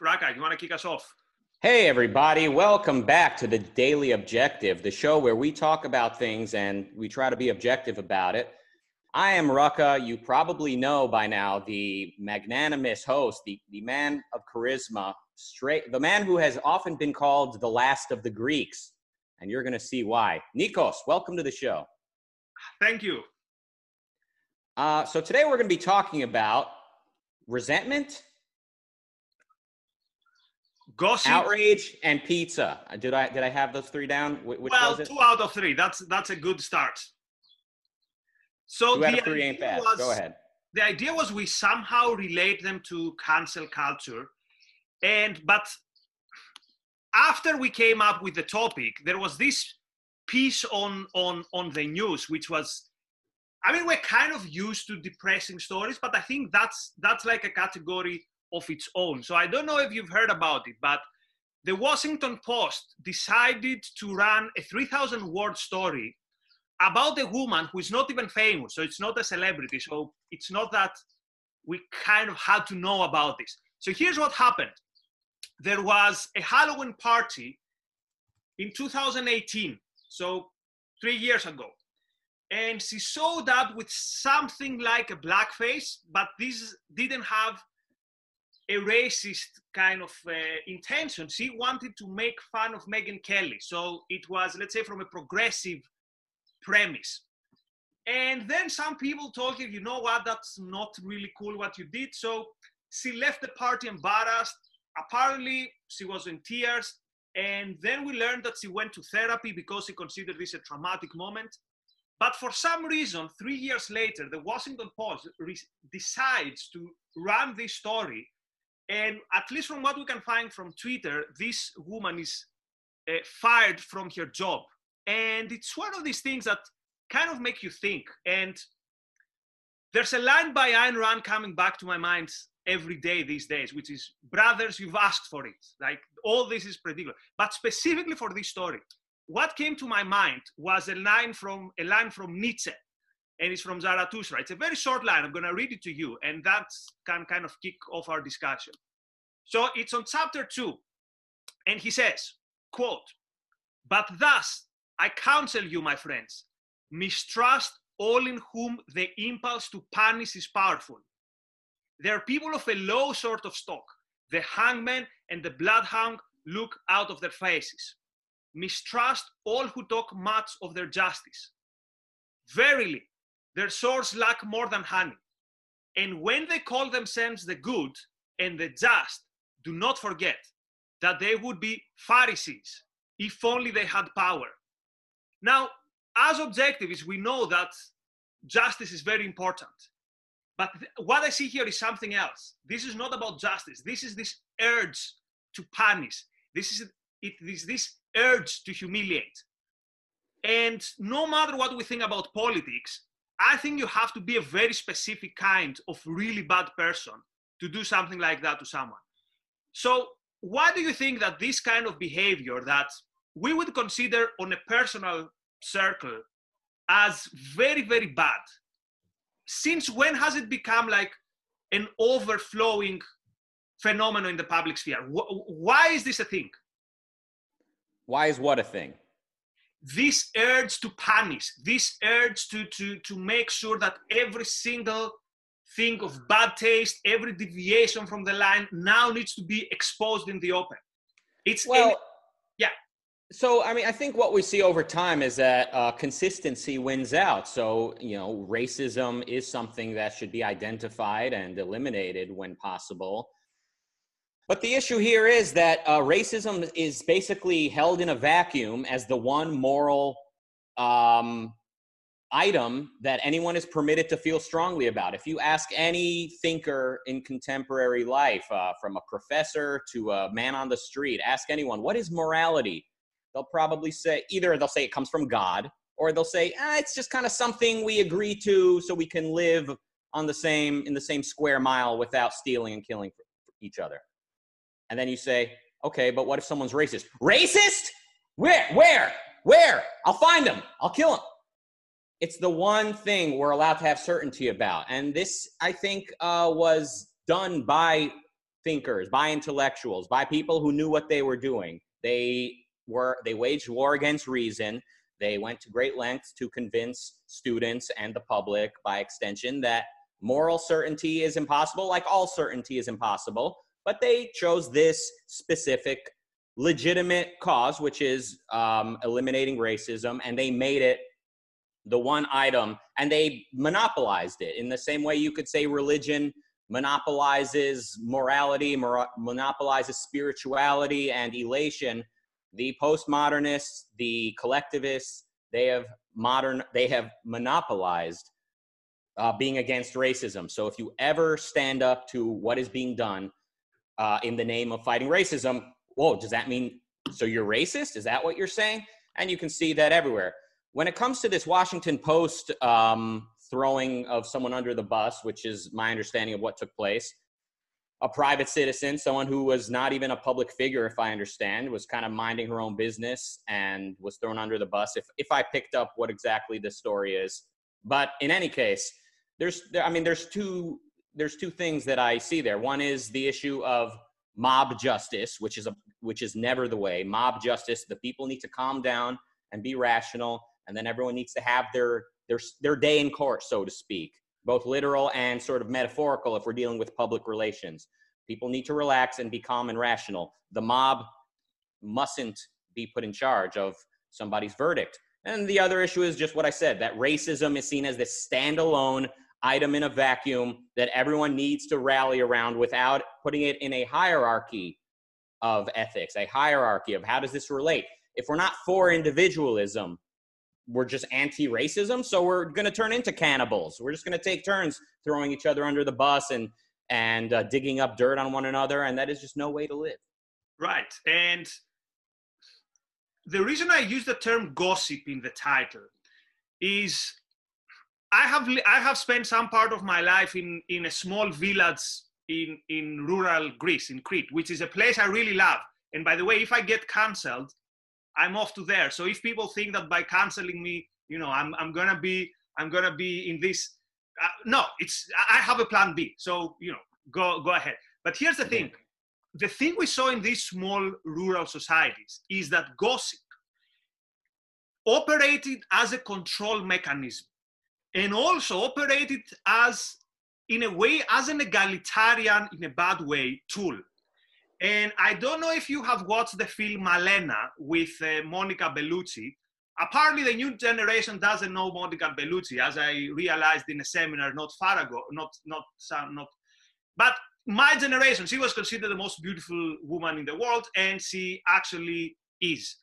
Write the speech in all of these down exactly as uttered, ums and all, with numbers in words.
Raka, you want to kick us off? Hey, everybody. Welcome back to The Daily Objective, the show where we talk about things and we try to be objective about it. I am Raka. You probably know by now the magnanimous host, the, the man of charisma, straight, the man who has often been called the last of the Greeks. And you're going to see why. Nikos, welcome to the show. Thank you. Uh, so today we're going to be talking about resentment, gossip, outrage, and pizza. Did I did I have those three down? Which well, was two out of three. That's that's a good start. So the idea was, Go ahead. the idea was we somehow relate them to cancel culture, and but after we came up with the topic, there was this piece on on on the news, which was, I mean, we're kind of used to depressing stories, but I think that's that's like a category of its own. So I don't know if you've heard about it, but the Washington Post decided to run a three thousand word story about a woman who is not even famous. So it's not a celebrity. So it's not that we kind of had to know about this. So here's what happened. There was a Halloween party in two thousand eighteen, so three years ago. And she showed up with something like a blackface, but this didn't have a racist kind of uh, intention. She wanted to make fun of Megyn Kelly. So it was, let's say, from a progressive premise. And then some people told her, you know what, that's not really cool what you did. So she left the party embarrassed. Apparently, she was in tears. And then we learned that she went to therapy because she considered this a traumatic moment. But for some reason, three years later, the Washington Post re- decides to run this story. And at least from what we can find from Twitter, this woman is uh, fired from her job. And it's one of these things that kind of make you think. And there's a line by Ayn Rand coming back to my mind every day these days, which is, brothers, you've asked for it. Like, all this is predictable. But specifically for this story, what came to my mind was a line from a line from Nietzsche, and it's from Zarathustra. It's a very short line. I'm going to read it to you, and that can kind of kick off our discussion. So it's on chapter two, and he says, quote, "But thus I counsel you, my friends, mistrust all in whom the impulse to punish is powerful. They are people of a low sort of stock. The hangman and the bloodhound look out of their faces. Mistrust all who talk much of their justice. Verily, their swords lack more than honey. And when they call themselves the good and the just, do not forget that they would be Pharisees if only they had power." Now, as objectivists, we know that justice is very important. But th- what I see here is something else. This is not about justice. This is this urge to punish. This is it is this urge to humiliate. And no matter what we think about politics, I think you have to be a very specific kind of really bad person to do something like that to someone. So why do you think that this kind of behavior that we would consider on a personal circle as very, very bad, since when has it become like an overflowing phenomenon in the public sphere? Why is this a thing? Why is what a thing? This urge to punish, this urge to, to, to make sure that every single thing of bad taste, every deviation from the line now needs to be exposed in the open. It's well, any, yeah. So, I mean, I think what we see over time is that uh, consistency wins out. So, you know, racism is something that should be identified and eliminated when possible. But the issue here is that uh, racism is basically held in a vacuum as the one moral um, item that anyone is permitted to feel strongly about. If you ask any thinker in contemporary life, uh, from a professor to a man on the street, ask anyone, what is morality? They'll probably say, either they'll say it comes from God, or they'll say, ah, it's just kind of something we agree to so we can live on the same in the same square mile without stealing and killing each other. And then you say, okay, but what if someone's racist? Racist? Where? Where? Where? I'll find them. I'll kill them. It's the one thing we're allowed to have certainty about. And this, I think, uh, was done by thinkers, by intellectuals, by people who knew what they were doing. They were, they waged war against reason. They went to great lengths to convince students and the public, by extension, that moral certainty is impossible, like all certainty is impossible. But they chose this specific legitimate cause, which is um, eliminating racism, and they made it the one item, and they monopolized it in the same way you could say religion monopolizes morality, mor- monopolizes spirituality and elation. The postmodernists, the collectivists, they have modern, they have monopolized uh, being against racism. So if you ever stand up to what is being done uh, in the name of fighting racism, whoa, does that mean, so you're racist? Is that what you're saying? And you can see that everywhere. When it comes to this Washington Post um, throwing of someone under the bus, which is my understanding of what took place, a private citizen, someone who was not even a public figure, if I understand, was kind of minding her own business and was thrown under the bus, if if I picked up what exactly the story is. But in any case, there's, there, I mean, there's two, there's two things that I see there. One is the issue of mob justice, which is a, which is never the way. Mob justice, the people need to calm down and be rational, and then everyone needs to have their, their, their day in court, so to speak, both literal and sort of metaphorical if we're dealing with public relations. People need to relax and be calm and rational. The mob mustn't be put in charge of somebody's verdict. And the other issue is just what I said, that racism is seen as this standalone item in a vacuum that everyone needs to rally around without putting it in a hierarchy of ethics, a hierarchy of how does this relate? If we're not for individualism, we're just anti-racism, so we're going to turn into cannibals. We're just going to take turns throwing each other under the bus and and uh, digging up dirt on one another, and that is just no way to live. Right, and the reason I use the term gossip in the title is I have I have spent some part of my life in, in a small village in, in rural Greece, in Crete, which is a place I really love. And by the way, if I get canceled, I'm off to there. So if people think that by canceling me, you know, I'm I'm gonna be I'm gonna be in this, uh, no, it's I have a plan B. So you know, go go ahead. But here's the thing: the thing we saw in these small rural societies is that gossip operated as a control mechanism, and also operated as, in a way, as an egalitarian, in a bad way, tool. And I don't know if you have watched the film Malena with uh, Monica Bellucci. Apparently the new generation doesn't know Monica Bellucci, as I realized in a seminar not far ago, not, not, not, but my generation, she was considered the most beautiful woman in the world, and she actually is.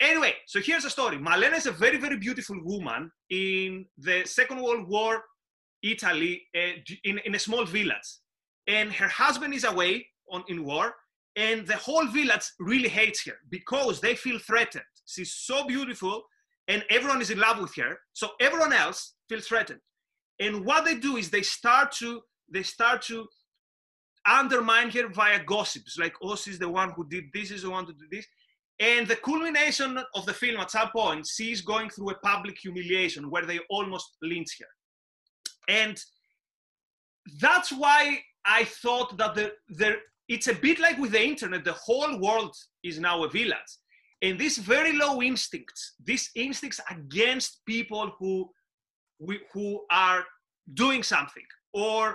Anyway, so here's the story. Malena is a very, very beautiful woman in the Second World War, Italy, uh, in, in a small village. And her husband is away on, in war, and the whole village really hates her because they feel threatened. She's so beautiful and everyone is in love with her. So everyone else feels threatened. And what they do is they start to, they start to undermine her via gossips. Like, oh, she's the one who did this, she's the one who did this. And the culmination of the film at some point, she's going through a public humiliation where they almost lynch her. And that's why I thought that the, the it's a bit like with the internet, the whole world is now a village. And these very low instincts, these instincts against people who, who are doing something, or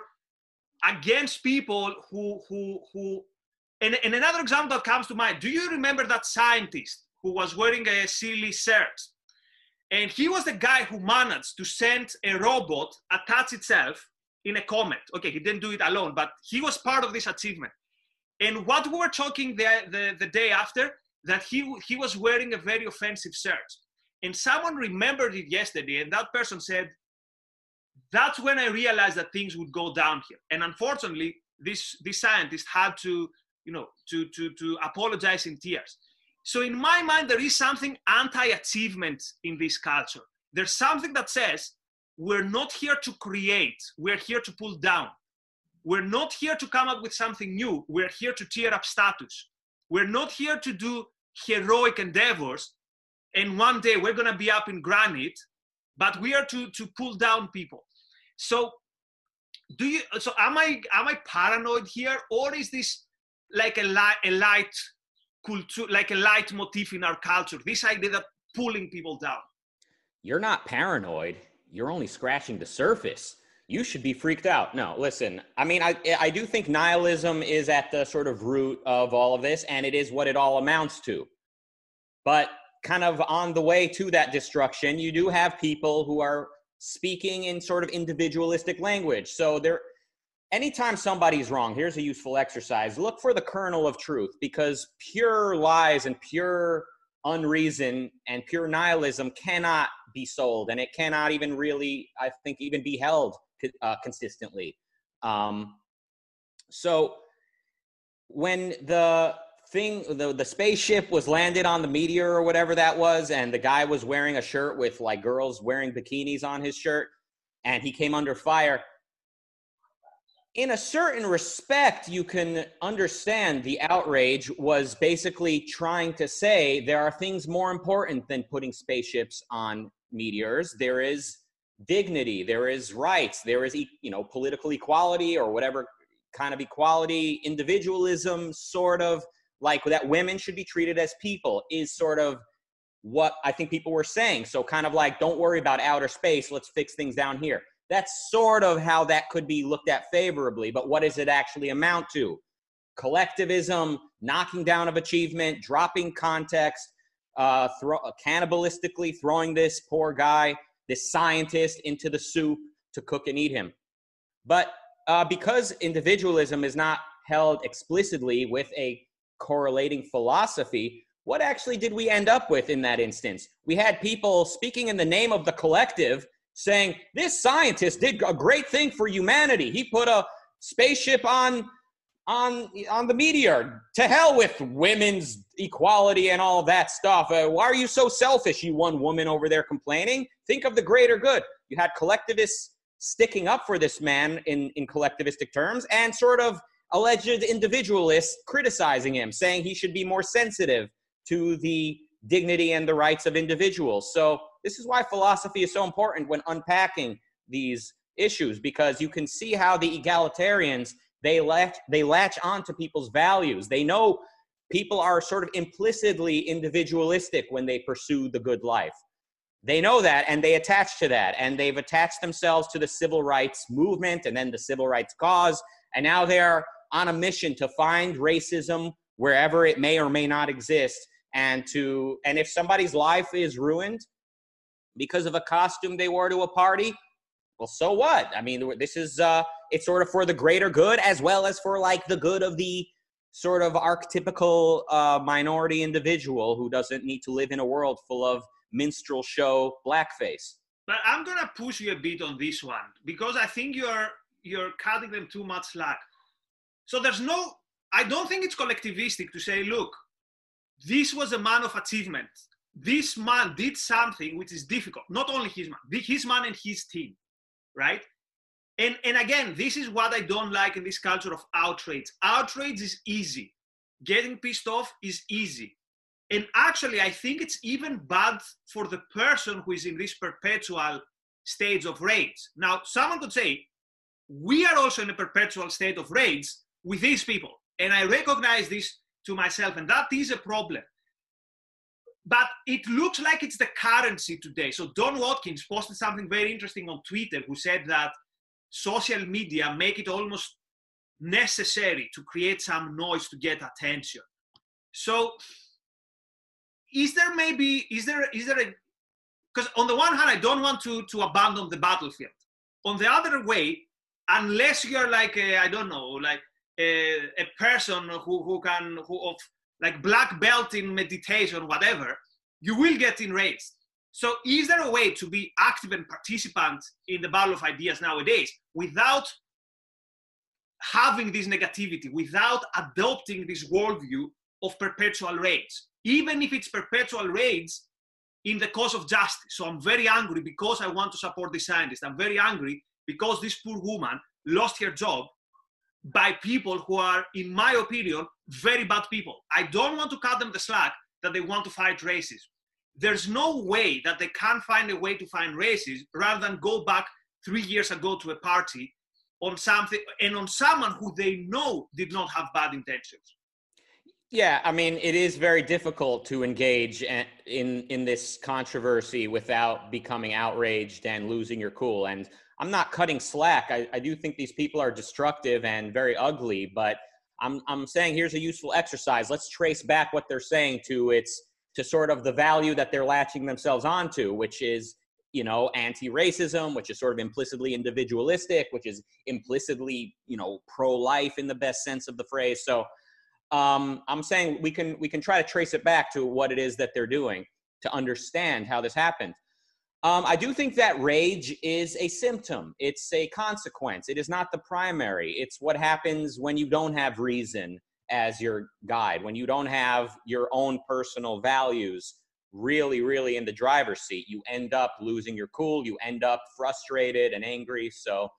against people who, who, who and, and another example that comes to mind, do you remember that scientist who was wearing a silly shirt? And he was the guy who managed to send a robot attach itself in a comet. Okay, he didn't do it alone, but he was part of this achievement. And what we were talking the, the, the day after, that he, he was wearing a very offensive shirt. And someone remembered it yesterday, and that person said, that's when I realized that things would go down here. And unfortunately, this, this scientist had to, you know, to, to, to apologize in tears. So in my mind, there is something anti-achievement in this culture. There's something that says, we're not here to create, we're here to pull down. We're not here to come up with something new. We're here to tear up status. We're not here to do heroic endeavors. And one day we're going to be up in granite, but we are to, to pull down people. So do you, so am I, am I paranoid here, or is this like a light, a light culture, like a light motif in our culture, this idea of pulling people down? You're not paranoid. You're only scratching the surface. You should be freaked out. No, listen, I mean, I, I do think nihilism is at the sort of root of all of this, and it is what it all amounts to. But kind of on the way to that destruction, you do have people who are speaking in sort of individualistic language. So there, anytime somebody's wrong, here's a useful exercise. Look for the kernel of truth, because pure lies and pure unreason and pure nihilism cannot be sold, and it cannot even really, I think, even be held uh, consistently. Um, so when the thing, the, the spaceship was landed on the meteor or whatever that was, and the guy was wearing a shirt with like girls wearing bikinis on his shirt, and he came under fire. In a certain respect, you can understand the outrage was basically trying to say there are things more important than putting spaceships on meteors. There is dignity, there is rights, there is, you know, political equality or whatever kind of equality, individualism, sort of like that women should be treated as people is sort of what I think people were saying. So kind of like, don't worry about outer space, let's fix things down here. That's sort of how that could be looked at favorably, but what does it actually amount to? Collectivism, knocking down of achievement, dropping context, uh, throw, cannibalistically throwing this poor guy, this scientist, into the soup to cook and eat him. But uh, because individualism is not held explicitly with a correlating philosophy, what actually did we end up with in that instance? We had people speaking in the name of the collective, saying, this scientist did a great thing for humanity. He put a spaceship on, on, on the meteor. To hell with women's equality and all that stuff. Uh, why are you so selfish, you one woman over there complaining? Think of the greater good. You had collectivists sticking up for this man in, in collectivistic terms, and sort of alleged individualists criticizing him, saying he should be more sensitive to the dignity and the rights of individuals. So this is why philosophy is so important when unpacking these issues, because you can see how the egalitarians, they latch, they latch on to people's values. They know people are sort of implicitly individualistic when they pursue the good life. They know that, and they attach to that, and they've attached themselves to the civil rights movement and then the civil rights cause, and now they're on a mission to find racism wherever it may or may not exist. And to, and if somebody's life is ruined because of a costume they wore to a party, well, so what? I mean, this is, uh, it's sort of for the greater good, as well as for like the good of the sort of archetypical uh, minority individual who doesn't need to live in a world full of minstrel show blackface. But I'm gonna push you a bit on this one, because I think you're you're cutting them too much slack. So there's no, I don't think it's collectivistic to say, look, this was a man of achievement. This man did something which is difficult. Not only his man, his man and his team, right? And, and again, this is what I don't like in this culture of outrage. Outrage is easy. Getting pissed off is easy. And actually, I think it's even bad for the person who is in this perpetual stage of rage. Now, someone could say, we are also in a perpetual state of rage with these people. And I recognize this to myself, and that is a problem. But it looks like it's the currency today. So Don Watkins posted something very interesting on Twitter, who said that social media make it almost necessary to create some noise to get attention. So is there maybe, is there, is there a, because on the one hand, I don't want to, to abandon the battlefield. On the other way, unless you're like, a, I don't know, like a, a person who, who can, who of, like black belt in meditation, whatever, you will get enraged. So is there a way to be active and participant in the battle of ideas nowadays without having this negativity, without adopting this worldview of perpetual rage, even if it's perpetual rage in the cause of justice? So I'm very angry because I want to support the scientist. I'm very angry because this poor woman lost her job by people who are, in my opinion, very bad people. I don't want to cut them the slack that they want to fight racism. There's no way that they can find a way to find racism rather than go back three years ago to a party on something and on someone who they know did not have bad intentions. Yeah, I mean, it is very difficult to engage in, in this controversy without becoming outraged and losing your cool. And I'm not cutting slack. I, I do think these people are destructive and very ugly, but I'm, I'm saying here's a useful exercise. Let's trace back what they're saying to its to sort of the value that they're latching themselves onto, which is, you know, anti-racism, which is sort of implicitly individualistic, which is implicitly, you know, pro-life in the best sense of the phrase. So um, I'm saying we can, we can try to trace it back to what it is that they're doing to understand how this happened. Um, I do think that rage is a symptom. It's a consequence. It is not the primary. It's what happens when you don't have reason as your guide, when you don't have your own personal values really, really in the driver's seat. You end up losing your cool. You end up frustrated and angry. So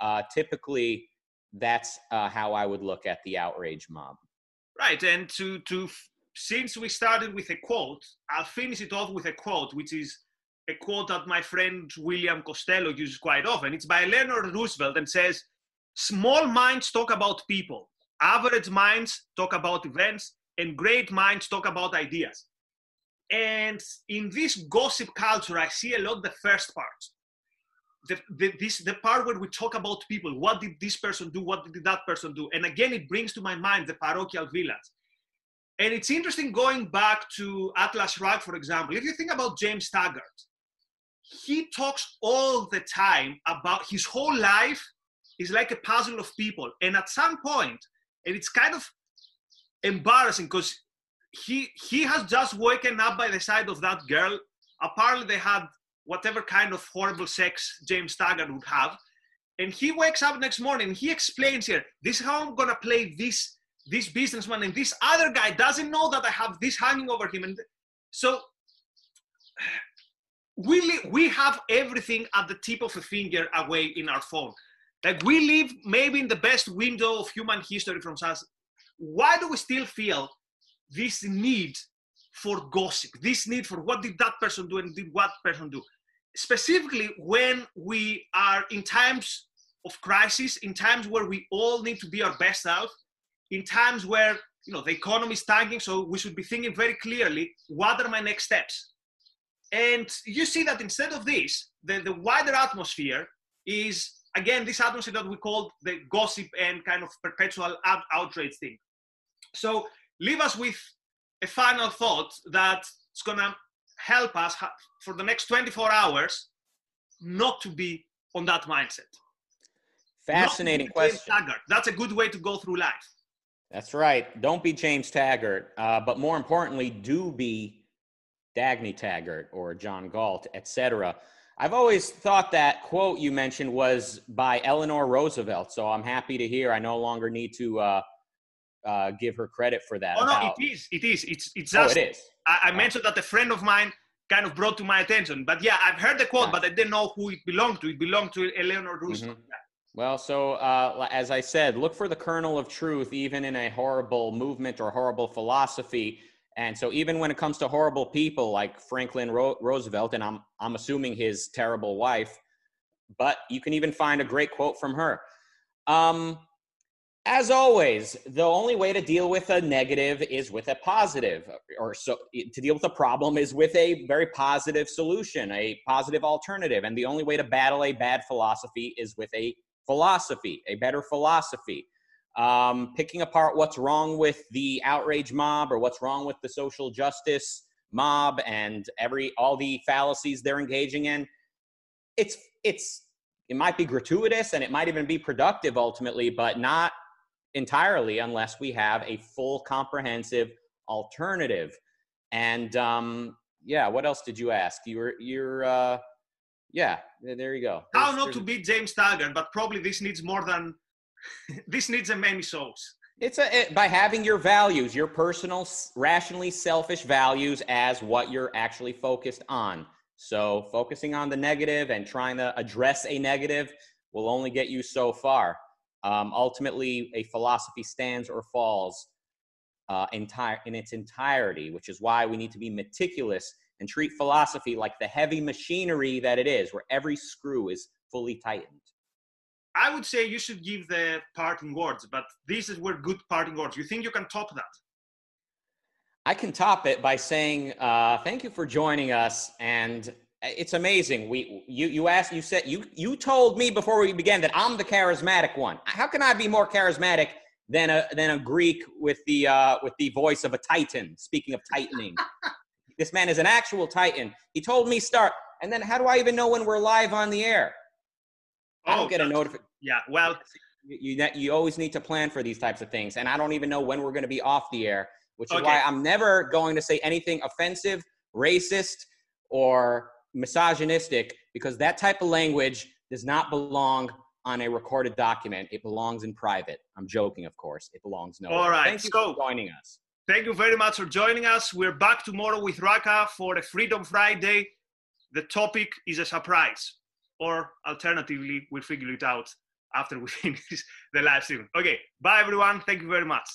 uh, typically that's uh, how I would look at the outrage mob. Right. And to, to since we started with a quote, I'll finish it off with a quote, which is a quote that my friend William Costello uses quite often. It's by Eleanor Roosevelt and says, "Small minds talk about people, average minds talk about events, and great minds talk about ideas." And in this gossip culture, I see a lot the first part. The, the, this, the part where we talk about people. What did this person do? What did that person do? And again, it brings to my mind the parochial village. And it's interesting going back to Atlas Rock, for example. If you think about James Taggart, he talks all the time about his whole life is like a puzzle of people. And at some point, and it's kind of embarrassing because he he has just woken up by the side of that girl. Apparently they had whatever kind of horrible sex James Taggart would have. And he wakes up next morning, he explains here, this is how I'm gonna play this, this businessman, and this other guy doesn't know that I have this hanging over him. And so, We, li- we have everything at the tip of a finger away in our phone. Like, we live maybe in the best window of human history from us. Why do we still feel this need for gossip? This need for what did that person do and did what person do? Specifically when we are in times of crisis, in times where we all need to be our best self, in times where, you know, the economy is tanking, so we should be thinking very clearly, what are my next steps? And you see that instead of this, the, the wider atmosphere is, again, this atmosphere that we call the gossip and kind of perpetual out- outrage thing. So leave us with a final thought that's going to help us ha- for the next twenty-four hours not to be on that mindset. Fascinating question. Taggart. That's a good way to go through life. That's right. Don't be James Taggart. Uh, but more importantly, do be Dagny Taggart or John Galt, et cetera. I've always thought that quote you mentioned was by Eleanor Roosevelt, so I'm happy to hear I no longer need to uh, uh, give her credit for that. Oh, about... no, it is. It is. It's, it's just, oh, it is. I, I mentioned that a friend of mine kind of brought to my attention. But yeah, I've heard the quote, nice. But I didn't know who it belonged to. It belonged to Eleanor Roosevelt. Mm-hmm. Yeah. Well, so uh, as I said, look for the kernel of truth, even in a horrible movement or horrible philosophy. And so even when it comes to horrible people like Franklin Ro- Roosevelt, and I'm, I'm assuming his terrible wife, but you can even find a great quote from her. Um, as always, the only way to deal with a negative is with a positive, or so to deal with a problem is with a very positive solution, a positive alternative. And the only way to battle a bad philosophy is with a philosophy, a better philosophy. Um, picking apart what's wrong with the outrage mob or what's wrong with the social justice mob and every all the fallacies they're engaging in, it's it's it might be gratuitous and it might even be productive ultimately, but not entirely unless we have a full, comprehensive alternative. And um, yeah, what else did you ask? You were you're uh, yeah, there you go. How not to be James Taggart, but probably this needs more than. This needs a many souls. It's a, it, by having your values, your personal, rationally selfish values as what you're actually focused on. So focusing on the negative and trying to address a negative will only get you so far. Um, ultimately, a philosophy stands or falls uh, entire in its entirety, which is why we need to be meticulous and treat philosophy like the heavy machinery that it is, where every screw is fully tightened. I would say you should give the parting words, but this is where good parting words. You think you can top that? I can top it by saying, uh, thank you for joining us. And it's amazing. We, you, you asked, you said, you, you told me before we began that I'm the charismatic one. How can I be more charismatic than a, than a Greek with the, uh, with the voice of a Titan? Speaking of tightening, this man is an actual Titan. He told me start. And then how do I even know when we're live on the air? I don't oh, get a notification. Yeah, well. You, you, you always need to plan for these types of things. And I don't even know when we're going to be off the air, which okay. is why I'm never going to say anything offensive, racist, or misogynistic, because that type of language does not belong on a recorded document. It belongs in private. I'm joking, of course. It belongs nowhere. All right. Thank you so, for joining us. Thank you very much for joining us. We're back tomorrow with Raka for a Freedom Friday. The topic is a surprise. Or alternatively, we'll figure it out after we finish the live stream. Okay, bye everyone. Thank you very much.